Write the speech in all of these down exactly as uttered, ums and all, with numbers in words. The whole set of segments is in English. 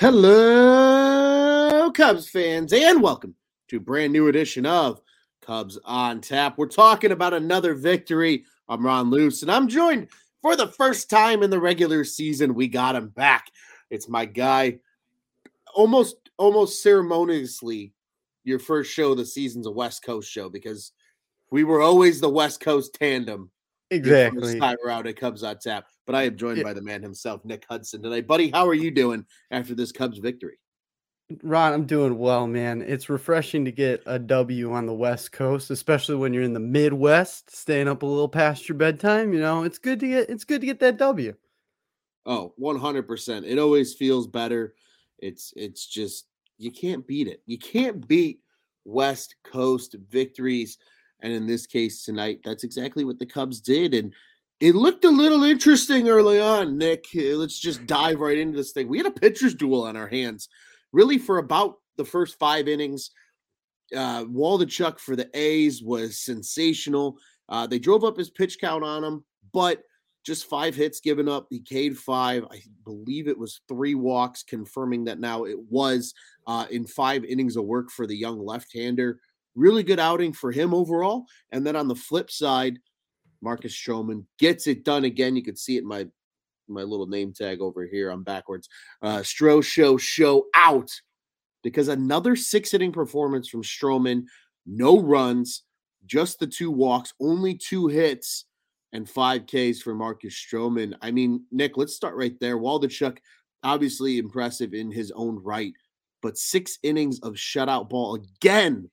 Hello, Cubs fans, and welcome to a brand new edition of Cubs On Tap. We're talking about another victory. I'm Ron Luce, and I'm joined for the first time in the regular season. We got him back. It's my guy, almost almost ceremoniously, your first show of the season's a West Coast show because we were always the West Coast tandem. Exactly. Out at Cubs On Tap. But I am joined yeah. by the man himself, Nick Hudson, today. Buddy, how are you doing after this Cubs victory? Ron, I'm doing well, man. It's refreshing to get a W on the West Coast, especially when you're in the Midwest, staying up a little past your bedtime. You know, it's good to get it's good to get that W. Oh, one hundred percent. It always feels better. It's it's just you can't beat it. You can't beat West Coast victories. And in this case tonight, that's exactly what the Cubs did. And it looked a little interesting early on, Nick. Let's just dive right into this thing. We had a pitcher's duel on our hands, really, for about the first five innings. Uh, Waldichuk for the A's was sensational. Uh, they drove up his pitch count on him, but just five hits given up. He K'd five. I believe it was three walks, confirming that now it was uh, in five innings of work for the young left-hander. Really good outing for him overall. And then on the flip side, Marcus Stroman gets it done again. You could see it in my, my little name tag over here. I'm backwards. Uh, Stro Show show out because another six-inning performance from Stroman. No runs, just the two walks, only two hits, and five Ks for Marcus Stroman. I mean, Nick, let's start right there. Waldichuk, obviously impressive in his own right, but six innings of shutout ball again.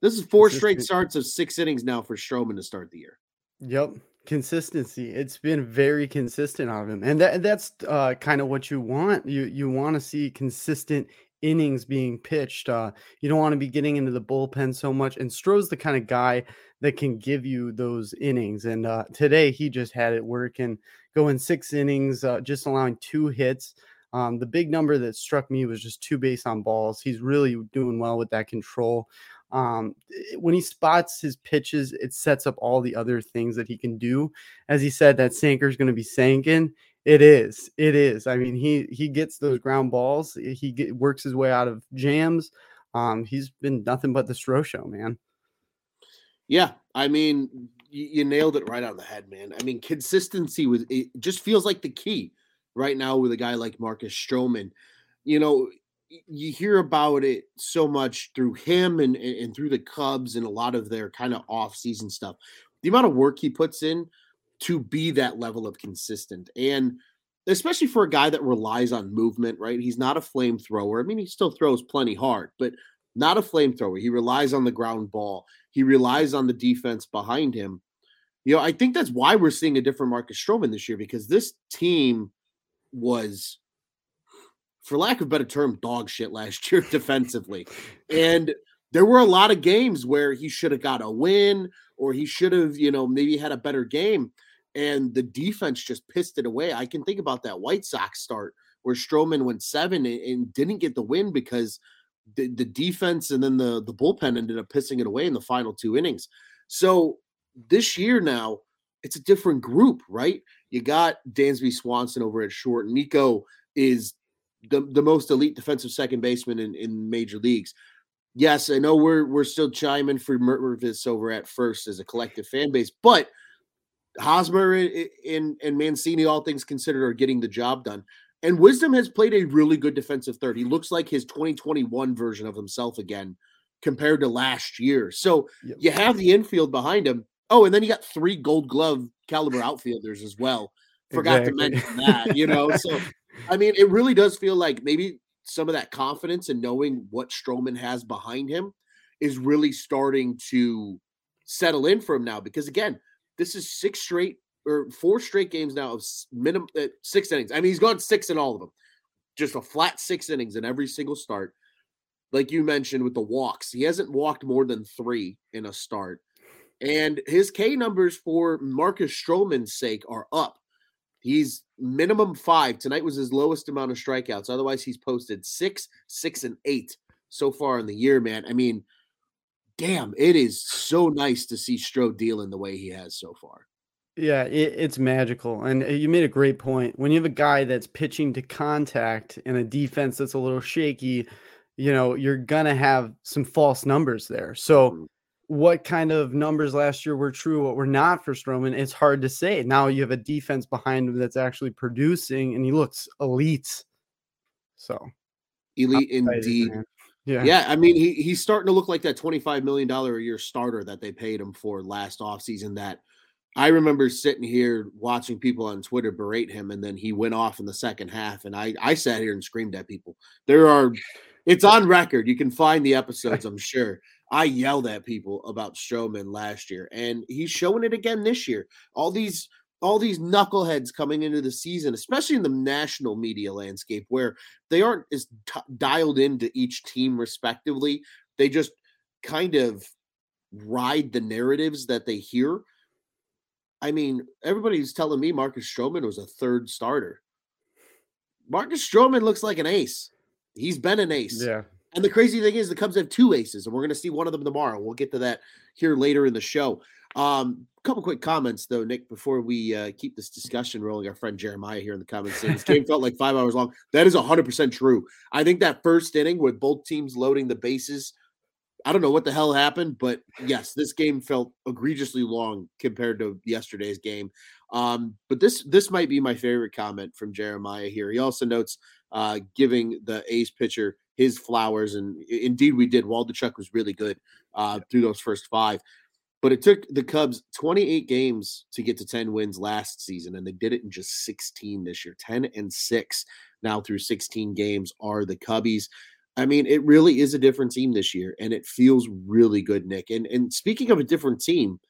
This is four straight starts of six innings now for Stroman to start the year. Yep. Consistency. It's been very consistent out of him. And that that's uh, kind of what you want. You you want to see consistent innings being pitched. Uh, you don't want to be getting into the bullpen so much. And Stro's the kind of guy that can give you those innings. And uh, today he just had it working, going six innings, uh, just allowing two hits. Um, the big number that struck me was just two base on balls. He's really doing well with that control. Um, when he spots his pitches, it sets up all the other things that he can do. As he said, that sinker is going to be sinking. It is. It is. I mean, he he gets those ground balls. He get, works his way out of jams. Um, he's been nothing but the Stro Show, man. Yeah, I mean, you, you nailed it right on the head, man. I mean, consistency was it just feels like the key right now with a guy like Marcus Stroman. You know, you hear about it so much through him and, and through the Cubs and a lot of their kind of off-season stuff. The amount of work he puts in to be that level of consistent, and especially for a guy that relies on movement, right? He's not a flamethrower. I mean, he still throws plenty hard, but not a flamethrower. He relies on the ground ball. He relies on the defense behind him. You know, I think that's why we're seeing a different Marcus Stroman this year, because this team was – for lack of a better term, dog shit last year defensively. And there were a lot of games where he should have got a win or he should have, you know, maybe had a better game. And the defense just pissed it away. I can think about that White Sox start where Stroman went seven and, and didn't get the win because the, the defense and then the, the bullpen ended up pissing it away in the final two innings. So this year now, it's a different group, right? You got Dansby Swanson over at short. Nico is The, the most elite defensive second baseman in, in major leagues. Yes, I know we're we're still chiming for Mervis over at first as a collective fan base, but Hosmer and, and, and Mancini, all things considered, are getting the job done. And Wisdom has played a really good defensive third. He looks like his twenty twenty-one version of himself again compared to last year. So yep. You have the infield behind him. Oh, and then you got three Gold Glove caliber outfielders as well. Forgot exactly. to mention that, you know, so... I mean, it really does feel like maybe some of that confidence and knowing what Stroman has behind him is really starting to settle in for him now. Because, again, this is six straight or four straight games now of minimum uh, six innings. I mean, he's gone six in all of them. Just a flat six innings in every single start. Like you mentioned with the walks, he hasn't walked more than three in a start. And his K numbers for Marcus Stroman's sake are up. He's minimum five. Tonight was his lowest amount of strikeouts. Otherwise, he's posted six, six, and eight so far in the year, man. I mean, damn, it is so nice to see Stro dealing the way he has so far. Yeah, it, it's magical. And you made a great point. When you have a guy that's pitching to contact and a defense that's a little shaky, you know, you're going to have some false numbers there. So what kind of numbers last year were true, what were not for Stroman, it's hard to say. Now you have a defense behind him that's actually producing, and he looks elite. So elite indeed. Man. Yeah. Yeah. I mean, he he's starting to look like that twenty-five million dollars a year starter that they paid him for last offseason. That I remember sitting here watching people on Twitter berate him, and then he went off in the second half. And I, I sat here and screamed at people. There are, it's on record. You can find the episodes, I'm sure. I yelled at people about Stroman last year, and he's showing it again this year. All these, all these knuckleheads coming into the season, especially in the national media landscape, where they aren't as t- dialed into each team respectively. They just kind of ride the narratives that they hear. I mean, everybody's telling me Marcus Stroman was a third starter. Marcus Stroman looks like an ace. He's been an ace. Yeah. And the crazy thing is the Cubs have two aces, and we're going to see one of them tomorrow. We'll get to that here later in the show. A um, couple quick comments, though, Nick, before we uh, keep this discussion rolling. Our friend Jeremiah here in the comments saying this game felt like five hours long. That is one hundred percent true. I think that first inning with both teams loading the bases, I don't know what the hell happened, but yes, this game felt egregiously long compared to yesterday's game. Um, but this this might be my favorite comment from Jeremiah here. He also notes uh, giving the A's pitcher his flowers, and indeed we did. Waldichuk was really good uh, through those first five. But it took the Cubs twenty-eight games to get to ten wins last season, and they did it in just sixteen this year. ten and six now through sixteen games are the Cubbies. I mean, it really is a different team this year, and it feels really good, Nick. And and speaking of a different team,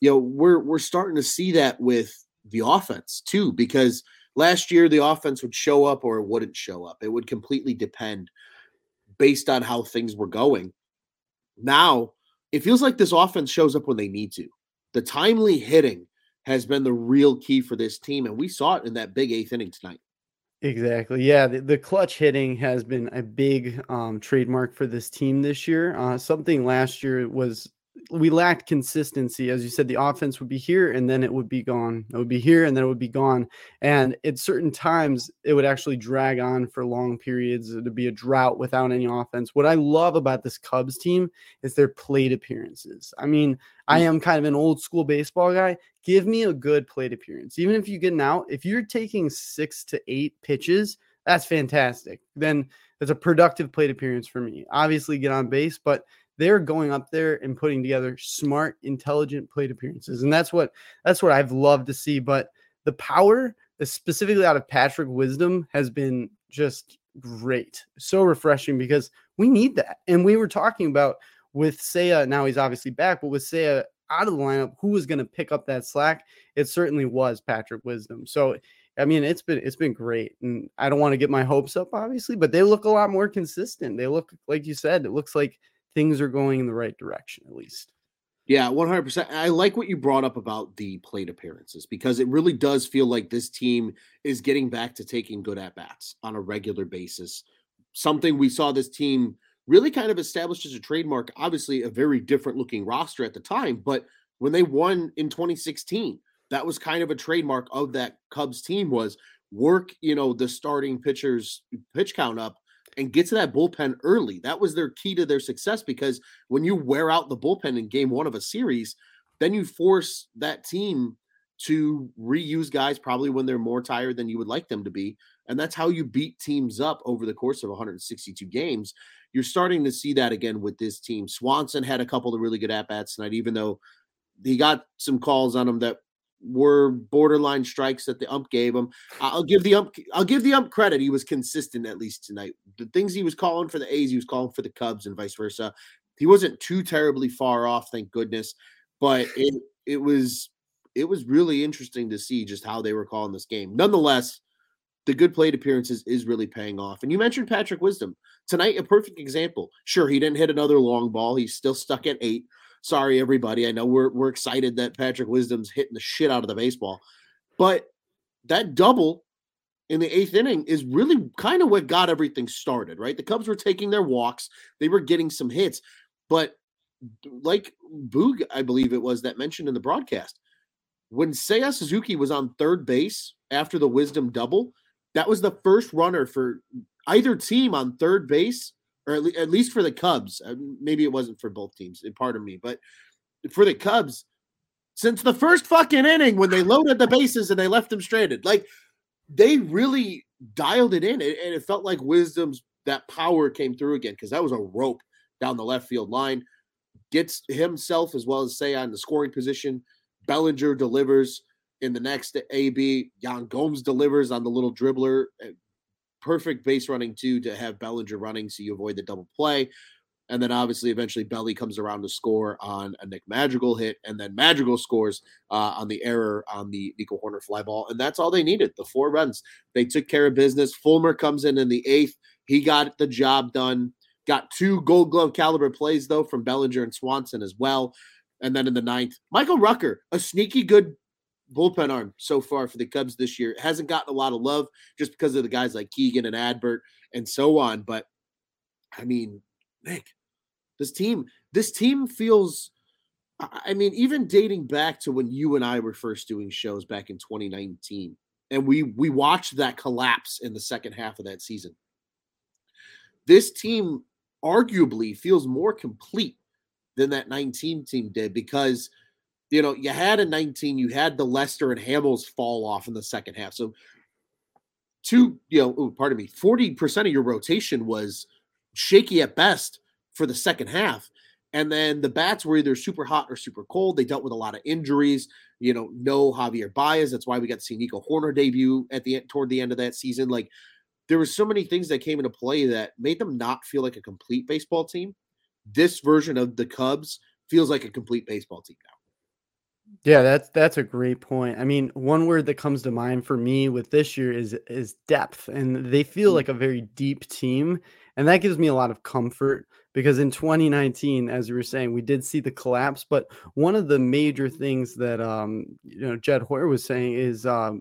you know, we're we're starting to see that with the offense too, because last year the offense would show up or it wouldn't show up. It would completely depend based on how things were going. Now, it feels like this offense shows up when they need to. The timely hitting has been the real key for this team, and we saw it in that big eighth inning tonight. Exactly. Yeah. The, the clutch hitting has been a big um, trademark for this team this year. Uh, something last year was we lacked consistency. As you said, the offense would be here and then it would be gone. It would be here and then it would be gone. And at certain times it would actually drag on for long periods. It would be a drought without any offense. What I love about this Cubs team is their plate appearances. I mean, I am kind of an old school baseball guy. Give me a good plate appearance. Even if you get an out, if you're taking six to eight pitches, that's fantastic. Then that's a productive plate appearance for me. Obviously get on base, but they're going up there and putting together smart, intelligent plate appearances. And that's what, that's what I've loved to see. But the power, specifically out of Patrick Wisdom, has been just great. So refreshing, because we need that. And we were talking about with Seiya, now he's obviously back, but with Seiya out of the lineup, who was going to pick up that slack? It certainly was Patrick Wisdom. So, I mean, it's been, it's been great, and I don't want to get my hopes up, obviously, but they look a lot more consistent. They look, like you said, it looks like things are going in the right direction, at least. Yeah, one hundred percent. I like what you brought up about the plate appearances, because it really does feel like this team is getting back to taking good at-bats on a regular basis. Something we saw this team really kind of established as a trademark, obviously a very different looking roster at the time, but when they won in twenty sixteen, that was kind of a trademark of that Cubs team, was work, you know, the starting pitchers pitch count up and get to that bullpen early. That was their key to their success, because when you wear out the bullpen in game one of a series, then you force that team to reuse guys probably when they're more tired than you would like them to be. And that's how you beat teams up over the course of one hundred sixty-two games. You're starting to see that again with this team. Swanson had a couple of really good at-bats tonight, even though he got some calls on him that were borderline strikes that the ump gave him. I'll give the ump, I'll give the ump credit. He was consistent, at least tonight. The things he was calling for the A's, he was calling for the Cubs, and vice versa. He wasn't too terribly far off, thank goodness. But it it was it was really interesting to see just how they were calling this game. Nonetheless, the good plate appearances is really paying off. And you mentioned Patrick Wisdom. Tonight, a perfect example. Sure, he didn't hit another long ball. He's still stuck at eight. Sorry, everybody. I know we're we're excited that Patrick Wisdom's hitting the shit out of the baseball. But that double in the eighth inning is really kind of what got everything started, right? The Cubs were taking their walks. They were getting some hits. But like Boog, I believe it was, that mentioned in the broadcast, when Seiya Suzuki was on third base after the Wisdom double, that was the first runner for either team on third base, or at, le- at least for the Cubs. Maybe it wasn't for both teams, pardon me, but for the Cubs, since the first fucking inning when they loaded the bases and they left them stranded. Like, they really dialed it in, and it felt like Wisdom's, that power came through again, because that was a rope down the left field line. Gets himself as well as Seiya in the scoring position. Bellinger delivers in the next A B. Yan Gomes delivers on the little dribbler. Perfect base running, too, to have Bellinger running so you avoid the double play. And then, obviously, eventually Belly comes around to score on a Nick Madrigal hit, and then Madrigal scores uh, on the error on the Nico Horner fly ball, and that's all they needed, the four runs. They took care of business. Fulmer comes in in the eighth. He got the job done. Got two Gold Glove caliber plays, though, from Bellinger and Swanson as well. And then in the ninth, Michael Rucker, a sneaky good bullpen arm so far for the Cubs this year. Hasn't gotten a lot of love just because of the guys like Keegan and Adbert and so on. But, I mean, Nick, this team, this team feels, I mean, even dating back to when you and I were first doing shows back in twenty nineteen, and we we watched that collapse in the second half of that season. This team arguably feels more complete than that nineteen team did, because, you know, you had a nineteen, you had the Lester and Hamels fall off in the second half. So two, you know, ooh, pardon me, forty percent of your rotation was shaky at best for the second half. And then the bats were either super hot or super cold. They dealt with a lot of injuries, you know, no Javier Baez. That's why we got to see Nico Horner debut at the end, toward the end of that season. Like, there were so many things that came into play that made them not feel like a complete baseball team. This version of the Cubs feels like a complete baseball team now. Yeah, that's that's a great point. I mean, one word that comes to mind for me with this year is is depth, and they feel like a very deep team, and that gives me a lot of comfort. Because in twenty nineteen, as you were saying, we did see the collapse, but one of the major things that um, you know, Jed Hoyer was saying is um,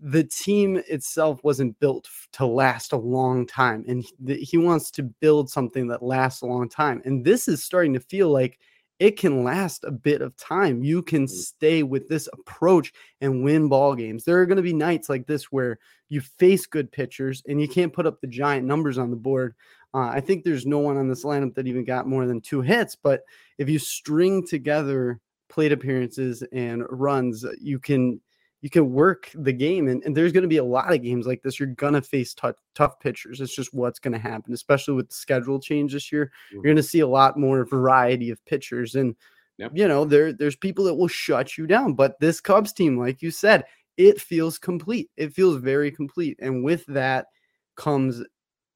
the team itself wasn't built to last a long time, and he wants to build something that lasts a long time. And this is starting to feel like it can last a bit of time. You can stay with this approach and win ball games. There are going to be nights like this where you face good pitchers and you can't put up the giant numbers on the board. Uh, I think there's no one on this lineup that even got more than two hits, but if you string together plate appearances and runs, you can, you can work the game, and, and there's going to be a lot of games like this. You're going to face t- tough pitchers. It's just what's going to happen, especially with the schedule change this year. You're going to see a lot more variety of pitchers, and yep. you know, there there's people that will shut you down. But this Cubs team, like you said, it feels complete. It feels very complete, and with that comes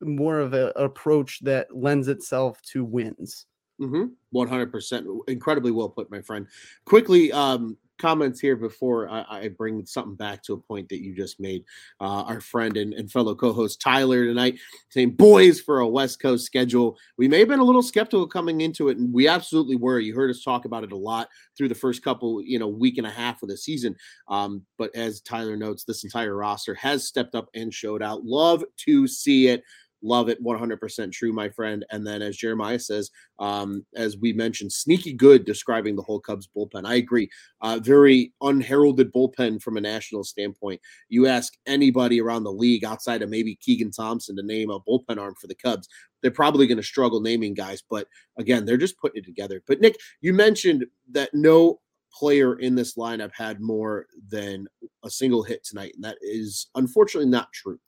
more of an approach that lends itself to wins. Mm-hmm. one hundred percent. Incredibly well put, my friend. Quickly, um, comments here before I, I bring something back to a point that you just made. Uh, our friend and, and fellow co-host Tyler tonight saying, boys, for a West Coast schedule. We may have been a little skeptical coming into it, and we absolutely were. You heard us talk about it a lot through the first couple, you know, week and a half of the season. Um, but as Tyler notes, this entire roster has stepped up and showed out. Love to see it. Love it. one hundred percent true, my friend. And then, as Jeremiah says, um, as we mentioned, sneaky good describing the whole Cubs bullpen. I agree. Uh, very unheralded bullpen from a national standpoint. You ask anybody around the league outside of maybe Keegan Thompson to name a bullpen arm for the Cubs, they're probably going to struggle naming guys. But again, they're just putting it together. But Nick, you mentioned that no player in this lineup had more than a single hit tonight. And that is unfortunately not true.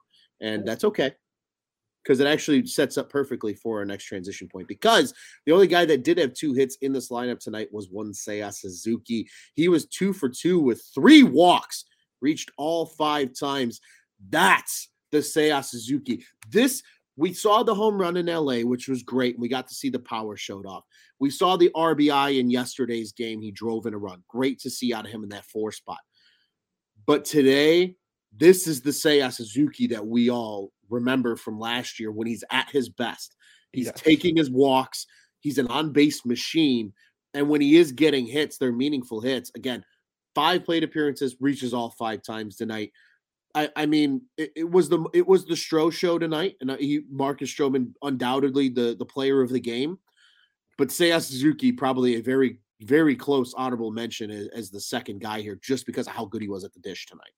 And that's okay, because it actually sets up perfectly for our next transition point, because the only guy that did have two hits in this lineup tonight was one Seiya Suzuki. He was two for two with three walks, reached all five times. That's the Seiya Suzuki. This, we saw the home run in L A, which was great, and we got to see the power showed off. We saw the R B I in yesterday's game. He drove in a run. Great to see out of him in that four spot. But today, this is the Seiya Suzuki that we all remember from last year when he's at his best. He's yes. taking his walks. He's an on-base machine. And when he is getting hits, they're meaningful hits. Again, five plate appearances, reaches all five times tonight. I, I mean, it, it was the it was the Stro show tonight, and he, Marcus Stroman, undoubtedly the, the player of the game. But Seiya Suzuki, probably a very very close honorable mention as, as the second guy here, just because of how good he was at the dish tonight.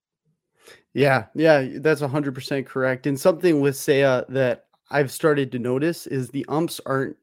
Yeah, yeah, that's one hundred percent correct. And something with Seiya that I've started to notice is the umps aren't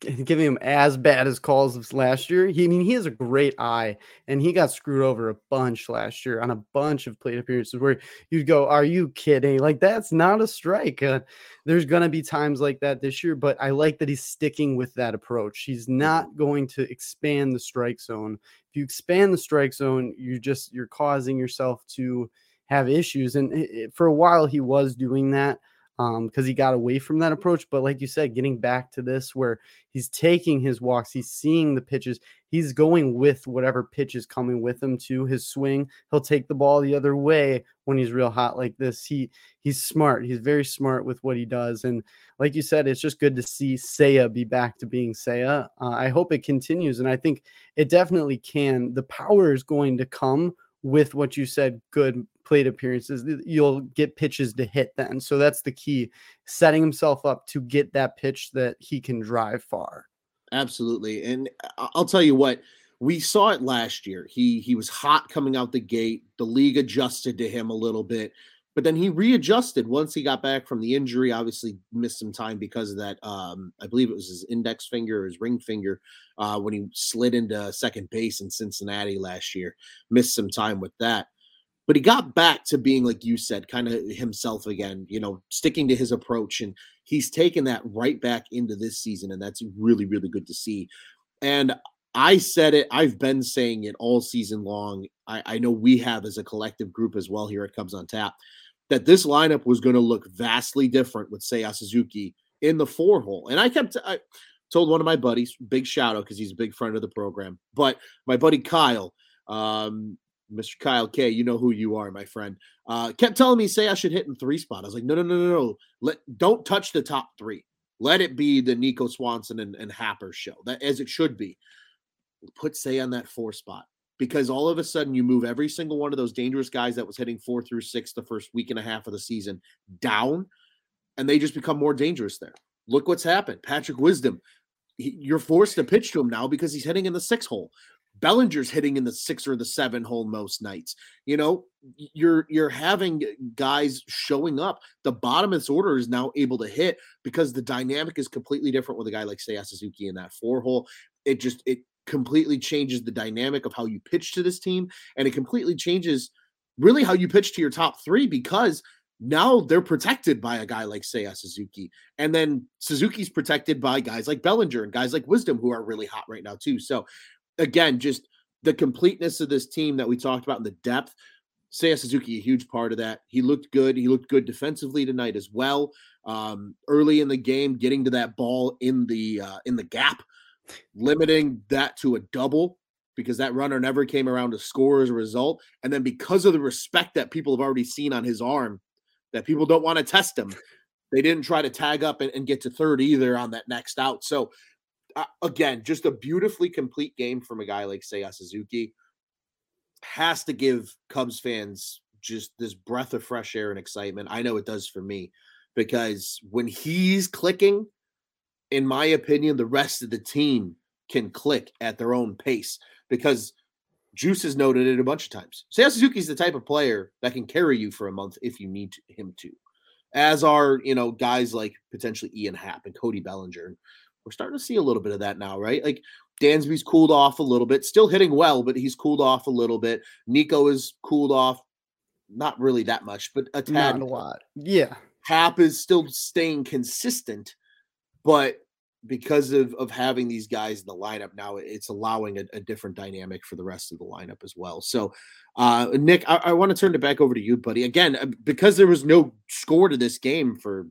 giving him as bad as calls as last year. He, I mean, he has a great eye, and he got screwed over a bunch last year on a bunch of plate appearances where you'd go, are you kidding? Like, that's not a strike. Uh, there's going to be times like that this year, but I like that he's sticking with that approach. He's not going to expand the strike zone. If you expand the strike zone, you just, you're causing yourself to have issues. And it, for a while he was doing that, Um, because he got away from that approach. But like you said, getting back to this where he's taking his walks, he's seeing the pitches, he's going with whatever pitch is coming with him to his swing. He'll take the ball the other way when he's real hot like this. He he's smart. He's very smart with what he does. And like you said, it's just good to see Seiya be back to being Seiya. Uh, I hope it continues, and I think it definitely can. The power is going to come with what you said, good plate appearances. You'll get pitches to hit then. So that's the key, setting himself up to get that pitch that he can drive far. Absolutely. And I'll tell you what, we saw it last year. He, he was hot coming out the gate. The league adjusted to him a little bit, but then he readjusted once he got back from the injury. Obviously missed some time because of that. Um, I believe it was his index finger or his ring finger uh, when he slid into second base in Cincinnati last year, missed some time with that. But he got back to being, like you said, kind of himself again, you know, sticking to his approach. And he's taken that right back into this season. And that's really, really good to see. And I said it, I've been saying it all season long. I, I know we have as a collective group as well here at Cubs on Tap, that this lineup was going to look vastly different with Seiya Suzuki in the four hole. And I kept, I told one of my buddies, big shout out, because he's a big friend of the program, but my buddy Kyle, um, Mister Kyle K, you know who you are, my friend, uh, kept telling me, say I should hit in three spot. I was like, no, no, no, no, no. Let, don't touch the top three. Let it be the Nico Swanson and, and Happer show, that as it should be. Put Seiya on that four spot, because all of a sudden you move every single one of those dangerous guys that was hitting four through six the first week and a half of the season down, and they just become more dangerous there. Look what's happened. Patrick Wisdom, he, you're forced to pitch to him now because he's hitting in the six hole. Bellinger's hitting in the six or the seven hole most nights. You know, you're you're having guys showing up. The bottom of this order is now able to hit because the dynamic is completely different with a guy like Seiya Suzuki in that four hole. It just it completely changes the dynamic of how you pitch to this team, and it completely changes really how you pitch to your top three, because now they're protected by a guy like Seiya Suzuki. And then Suzuki's protected by guys like Bellinger and guys like Wisdom, who are really hot right now too. So again, just the completeness of this team that we talked about and the depth. Seiya Suzuki, a huge part of that. He looked good. He looked good defensively tonight as well. Um, early in the game, getting to that ball in the uh, in the gap, limiting that to a double, because that runner never came around to score as a result. And then because of the respect that people have already seen on his arm, that people don't want to test him, they didn't try to tag up and, and get to third either on that next out. So, Uh, again, just a beautifully complete game from a guy like Seiya Suzuki. Has to give Cubs fans just this breath of fresh air and excitement. I know it does for me, because when he's clicking, in my opinion, the rest of the team can click at their own pace, because Juice has noted it a bunch of times. Seiya Suzuki's the type of player that can carry you for a month if you need him to, as are, you know, guys like potentially Ian Happ and Cody Bellinger. We're starting to see a little bit of that now, right? Like Dansby's cooled off a little bit, still hitting well, but he's cooled off a little bit. Nico is cooled off, not really that much, but a tad. Not a lot. Yeah. Hap is still staying consistent, but because of, of having these guys in the lineup now, it's allowing a, a different dynamic for the rest of the lineup as well. So, uh, Nick, I, I want to turn it back over to you, buddy. Again, because there was no score to this game for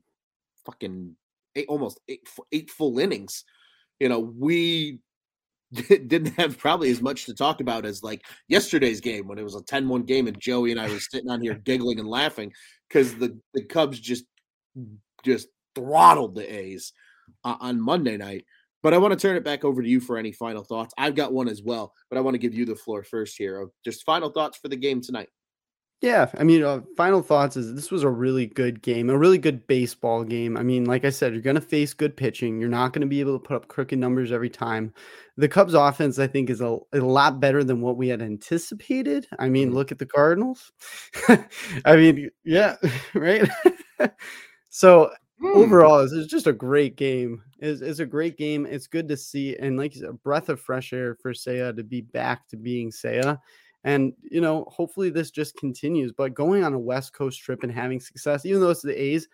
fucking – Eight, almost eight, eight full innings, you know, we didn't have probably as much to talk about as like yesterday's game when it was a ten one game and Joey and I were sitting on here giggling and laughing because the, the Cubs just just throttled the A's uh, on Monday night. But I want to turn it back over to you for any final thoughts. I've got one as well, but I want to give you the floor first here. Just final thoughts for the game tonight. Yeah, I mean, uh, final thoughts is this was a really good game, a really good baseball game. I mean, like I said, you're going to face good pitching. You're not going to be able to put up crooked numbers every time. The Cubs offense, I think, is a, a lot better than what we had anticipated. I mean, look at the Cardinals. I mean, yeah, right? So mm. overall, it's just a great game. It's, it's a great game. It's good to see. And like you said, a breath of fresh air for Seiya to be back to being Seiya. And, you know, hopefully this just continues. But going on a West Coast trip and having success, even though it's the A's,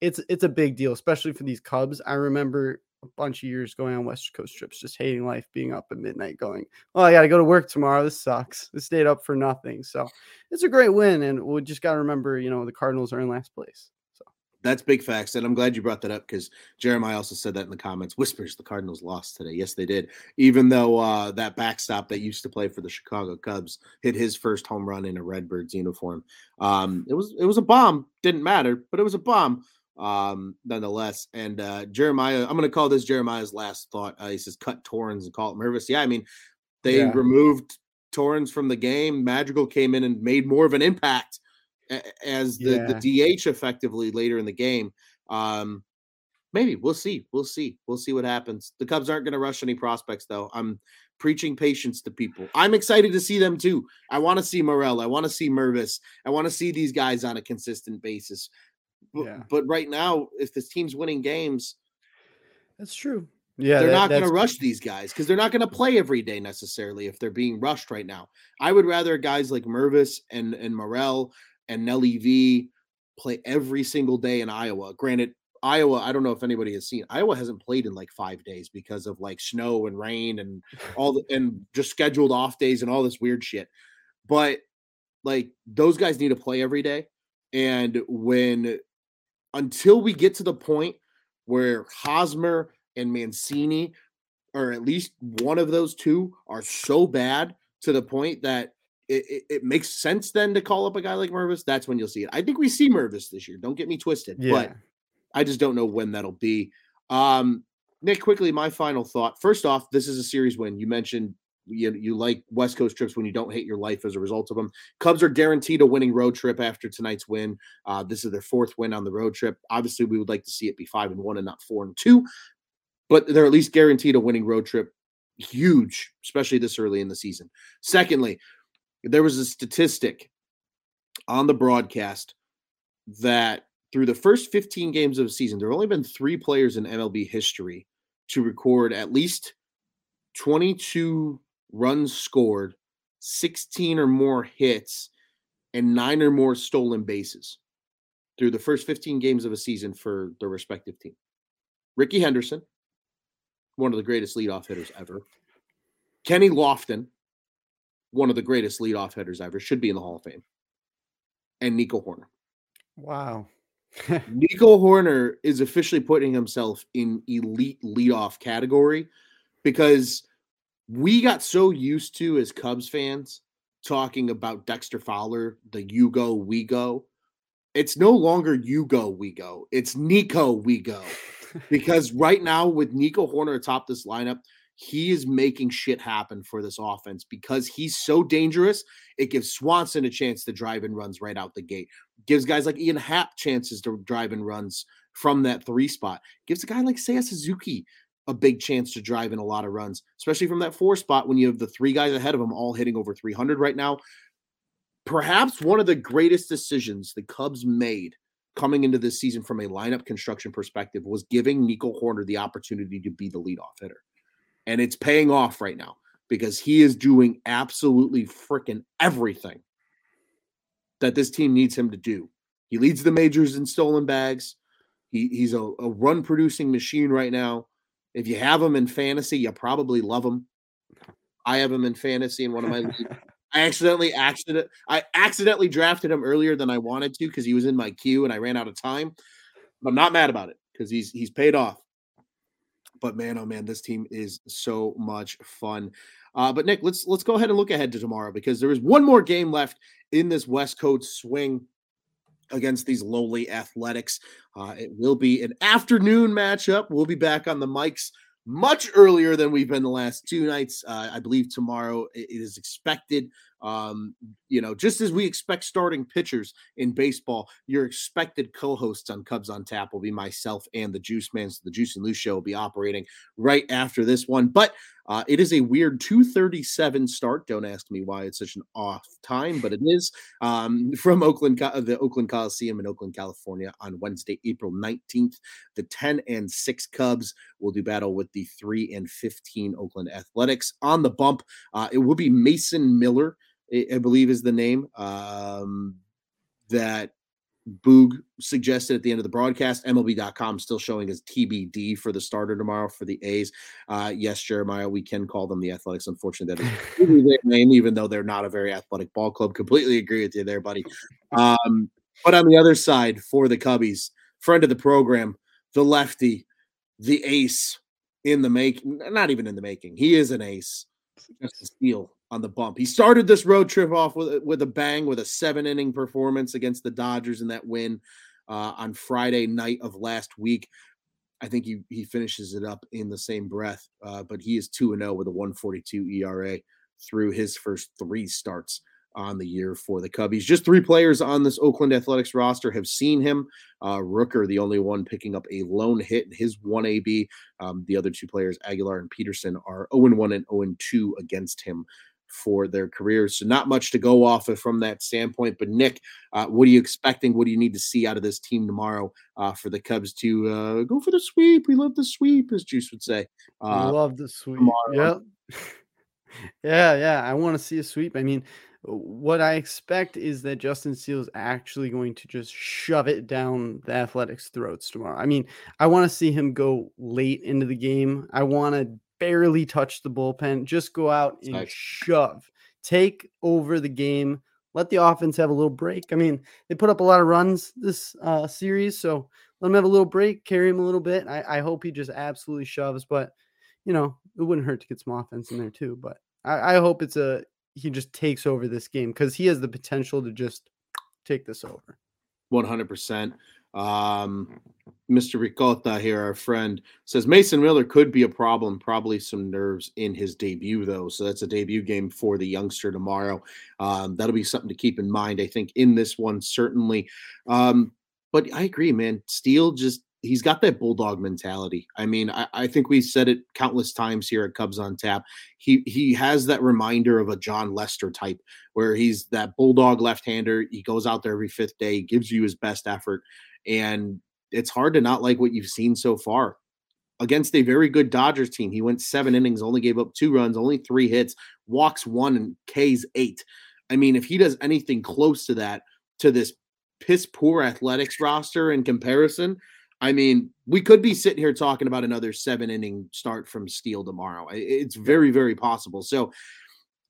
it's it's a big deal, especially for these Cubs. I remember a bunch of years going on West Coast trips, just hating life, being up at midnight going, oh, I got to go to work tomorrow. This sucks. I stayed up for nothing. So it's a great win. And we just got to remember, you know, the Cardinals are in last place. So that's big facts. And I'm glad you brought that up because Jeremiah also said that in the comments. Whispers, the Cardinals lost today. Yes, they did. Even though uh, that backstop that used to play for the Chicago Cubs hit his first home run in a Redbirds uniform. Um, it was it was a bomb. Didn't matter, but it was a bomb um, nonetheless. And uh, Jeremiah, I'm going to call this Jeremiah's last thought. Uh, he says, cut Torrens and call it Mervis. Yeah, I mean, they yeah. removed Torrens from the game. Madrigal came in and made more of an impact as the, yeah. the D H effectively later in the game. Um, maybe we'll see. We'll see. We'll see what happens. The Cubs aren't going to rush any prospects, though. I'm preaching patience to people. I'm excited to see them, too. I want to see Morel. I want to see Mervis. I want to see these guys on a consistent basis. B- yeah. But right now, if this team's winning games, that's true. Yeah, they're that, not going to rush these guys because they're not going to play every day necessarily if they're being rushed right now. I would rather guys like Mervis and, and Morel and Nelly V play every single day in Iowa. Granted, Iowa, I don't know if anybody has seen, Iowa hasn't played in like five days because of like snow and rain and all the, and just scheduled off days and all this weird shit. But like those guys need to play every day. And when, until we get to the point where Hosmer and Mancini, or at least one of those two, are so bad to the point that It, it, it makes sense then to call up a guy like Mervis, that's when you'll see it. I think we see Mervis this year. Don't get me twisted, yeah. but I just don't know when that'll be. Um, Nick, quickly, my final thought. First off, this is a series win. You mentioned you, you like West Coast trips when you don't hate your life as a result of them. Cubs are guaranteed a winning road trip after tonight's win. Uh, this is their fourth win on the road trip. Obviously, we would like to see it be five and one and not four and two, but they're at least guaranteed a winning road trip. Huge, especially this early in the season. Secondly, there was a statistic on the broadcast that through the first fifteen games of the season, there have only been three players in M L B history to record at least twenty-two runs scored, sixteen or more hits, and nine or more stolen bases through the first fifteen games of a season for their respective team. Ricky Henderson, one of the greatest leadoff hitters ever. Kenny Lofton, one of the greatest leadoff hitters ever, should be in the Hall of Fame, and Nico Horner. Wow. Nico Horner is officially putting himself in elite leadoff category because we got so used to, as Cubs fans, talking about Dexter Fowler, the you go, we go. It's no longer you go, we go. It's Nico, we go. Because right now with Nico Horner atop this lineup, he is making shit happen for this offense because he's so dangerous. It gives Swanson a chance to drive in runs right out the gate. Gives guys like Ian Happ chances to drive in runs from that three spot. Gives a guy like Seiya Suzuki a big chance to drive in a lot of runs, especially from that four spot when you have the three guys ahead of him all hitting over three hundred right now. Perhaps one of the greatest decisions the Cubs made coming into this season from a lineup construction perspective was giving Nico Horner the opportunity to be the leadoff hitter. And it's paying off right now because he is doing absolutely freaking everything that this team needs him to do. He leads the majors in stolen bags. He, he's a, a run-producing machine right now. If you have him in fantasy, you probably love him. I have him in fantasy in one of my leagues. I accidentally, accident, I accidentally drafted him earlier than I wanted to because he was in my queue and I ran out of time. But I'm not mad about it because he's he's paid off. But man, oh man, this team is so much fun. Uh, but Nick, let's let's go ahead and look ahead to tomorrow because there is one more game left in this West Coast swing against these lowly Athletics. Uh, it will be an afternoon matchup. We'll be back on the mics much earlier than we've been the last two nights. Uh, I believe tomorrow it is expected Um, you know, just as we expect starting pitchers in baseball, your expected co-hosts on Cubs on Tap will be myself and the Juice Man. So the Juice and Luce show will be operating right after this one. But uh, it is a weird two thirty-seven start. Don't ask me why it's such an off time, but it is um, from Oakland, the Oakland Coliseum in Oakland, California on Wednesday, April nineteenth. The ten and six Cubs will do battle with the three and fifteen Oakland Athletics. On the bump, uh, it will be Mason Miller, I believe is the name um, that Boog suggested at the end of the broadcast. M L B dot com still showing as T B D for the starter tomorrow for the A's. Uh, yes, Jeremiah, we can call them the Athletics. Unfortunately, that is their name, even though they're not a very athletic ball club. Completely agree with you there, buddy. Um, but on the other side for the Cubbies, friend of the program, the lefty, the ace in the making, not even in the making. He is an ace. Justin Steele on the bump. He started this road trip off with, with a bang, with a seven-inning performance against the Dodgers in that win uh, on Friday night of last week. I think he he finishes it up in the same breath, uh, but he is two and oh with a one forty-two E R A through his first three starts on the year for the Cubbies. Just three players on this Oakland Athletics roster have seen him. Uh, Rucker, the only one picking up a lone hit in his one A B. Um, the other two players, Aguilar and Peterson, are oh and one and oh and two against him for their careers. So not much to go off of from that standpoint. But Nick, uh, what are you expecting? What do you need to see out of this team tomorrow uh, for the Cubs to uh, go for the sweep? We love the sweep, as Juice would say. I uh, love the sweep. Tomorrow. Yeah. yeah, yeah. I want to see a sweep. I mean, what I expect is that Justin Steele is actually going to just shove it down the Athletics' throats tomorrow. I mean, I want to see him go late into the game. I want to barely touch the bullpen, just go out and nice. shove, take over the game, let the offense have a little break. I mean, they put up a lot of runs this uh, series, so let him have a little break, carry him a little bit. I, I hope he just absolutely shoves, but, you know, it wouldn't hurt to get some offense in there too. But I, I hope it's a he just takes over this game because he has the potential to just take this over. one hundred percent. Um, Mister Ricotta here, our friend, says Mason Miller could be a problem, probably some nerves in his debut, though. So that's a debut game for the youngster tomorrow. Um, that'll be something to keep in mind, I think, in this one, certainly. Um, but I agree, man. Steele just, he's got that bulldog mentality. I mean, I, I think we said it countless times here at Cubs on Tap. He he has that reminder of a John Lester type where he's that bulldog left-hander. He goes out there every fifth day, gives you his best effort. And it's hard to not like what you've seen so far against a very good Dodgers team. He went seven innings, only gave up two runs, only three hits, walks one and K's eight. I mean, if he does anything close to that, to this piss poor Athletics roster in comparison, I mean, we could be sitting here talking about another seven-inning start from Steele tomorrow. It's very, very possible. So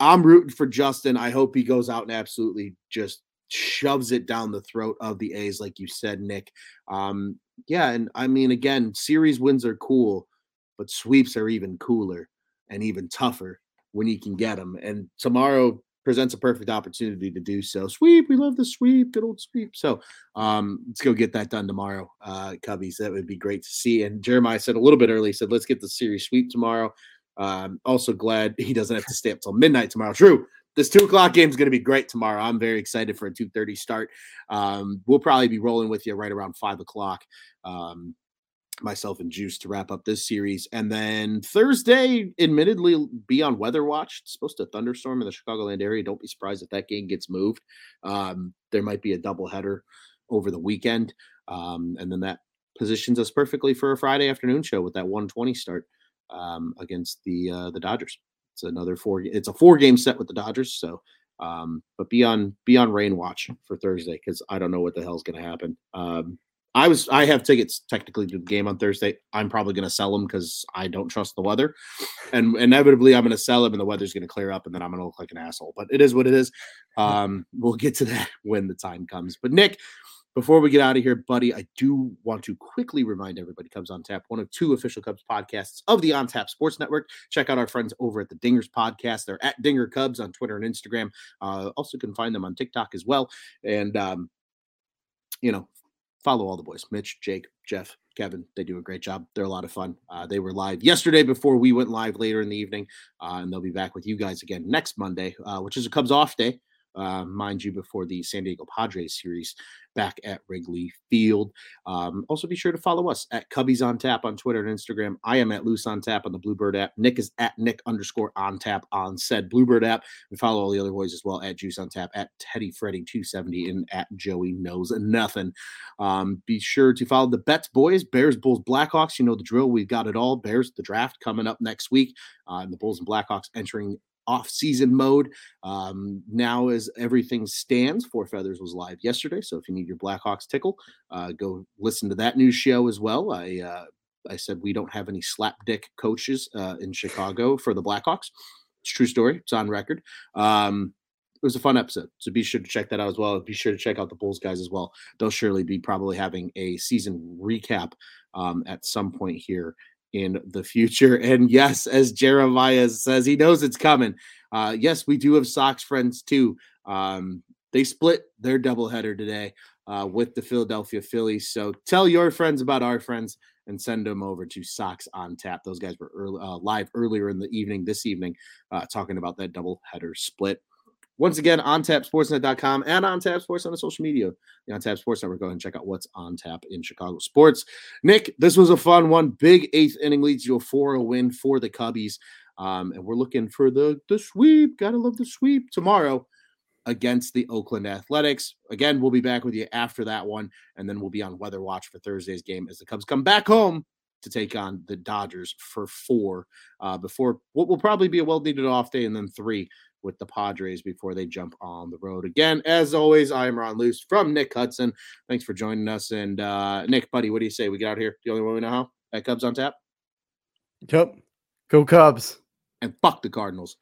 I'm rooting for Justin. I hope he goes out and absolutely just shoves it down the throat of the A's, like you said, Nick. Um, yeah, and I mean, again, series wins are cool, but sweeps are even cooler and even tougher when you can get them. And tomorrow presents a perfect opportunity to do so. Sweep, we love the sweep, good old sweep. So um, let's go get that done tomorrow, uh, Cubbies. That would be great to see. And Jeremiah said a little bit early, he said, let's get the series sweep tomorrow. Um, also glad he doesn't have to stay up till midnight tomorrow. True. This two o'clock game is going to be great tomorrow. I'm very excited for a two thirty start. Um, we'll probably be rolling with you right around five o'clock. Um, myself and Juice to wrap up this series. And then Thursday, admittedly, be on weather watch. It's supposed to thunderstorm in the Chicagoland area. Don't be surprised if that game gets moved. Um, there might be a doubleheader over the weekend. Um, and then that positions us perfectly for a Friday afternoon show with that one twenty start um, against the uh, the Dodgers. It's another four. It's a four-game set with the Dodgers. So, um, but be on, be on rain watch for Thursday because I don't know what the hell's going to happen. Um, I was I have tickets technically to the game on Thursday. I'm probably going to sell them because I don't trust the weather. And inevitably, I'm going to sell them and the weather's going to clear up and then I'm going to look like an asshole. But it is what it is. Um, we'll get to that when the time comes. But Nick, before we get out of here, buddy, I do want to quickly remind everybody Cubs on Tap, one of two official Cubs podcasts of the On Tap Sports Network. Check out our friends over at the Dingers Podcast. They're at Dinger Cubs on Twitter and Instagram. Uh, also can find them on TikTok as well. And, um, you know, follow all the boys, Mitch, Jake, Jeff, Kevin. They do a great job. They're a lot of fun. Uh, they were live yesterday before we went live later in the evening, uh, and they'll be back with you guys again next Monday, uh, which is a Cubs off day, uh, mind you, before the San Diego Padres series back at Wrigley Field. Um, also be sure to follow us at Cubbies on Tap on Twitter and Instagram. I am at Loose on Tap on the Bluebird app. Nick is at Nick underscore on Tap on said Bluebird app. And follow all the other boys as well at Juice on Tap, at Teddy Freddy two seventy, and at Joey Knows Nothing. Um, be sure to follow the Bets boys, Bears, Bulls, Blackhawks. You know the drill. We've got it all. Bears, the draft coming up next week, uh, and the Bulls and Blackhawks entering off-season mode. Um, now as everything stands, Four Feathers was live yesterday, so if you need your Blackhawks tickle, uh, go listen to that new show as well. I uh, I said we don't have any slapdick coaches uh, in Chicago for the Blackhawks. It's a true story. It's on record. Um, it was a fun episode, so be sure to check that out as well. Be sure to check out the Bulls guys as well. They'll surely be probably having a season recap um, at some point here in the future. And yes, as Jeremiah says, he knows it's coming. Uh, yes, we do have Sox friends too. Um, they split their doubleheader today uh, with the Philadelphia Phillies. So tell your friends about our friends and send them over to Sox on Tap. Those guys were early, uh, live earlier in the evening, this evening, uh, talking about that doubleheader split. Once again, on tap sports net dot com and On Tap Sports on the social media. The On Tap Sports Network. Go ahead and check out what's on tap in Chicago sports. Nick, this was a fun one. Big eighth inning leads to a four oh win for the Cubbies. Um, and we're looking for the, the sweep. Gotta love the sweep tomorrow against the Oakland Athletics. Again, we'll be back with you after that one. And then we'll be on Weather Watch for Thursday's game as the Cubs come back home to take on the Dodgers for four uh, before what will probably be a well-needed off day, and then three with the Padres before they jump on the road again. As always, I am Ron Luce from Nick Hudson. Thanks for joining us. And uh, Nick, buddy, what do you say? We get out here the only way we know how at Cubs on Tap. Yep. Go Cubs. And fuck the Cardinals.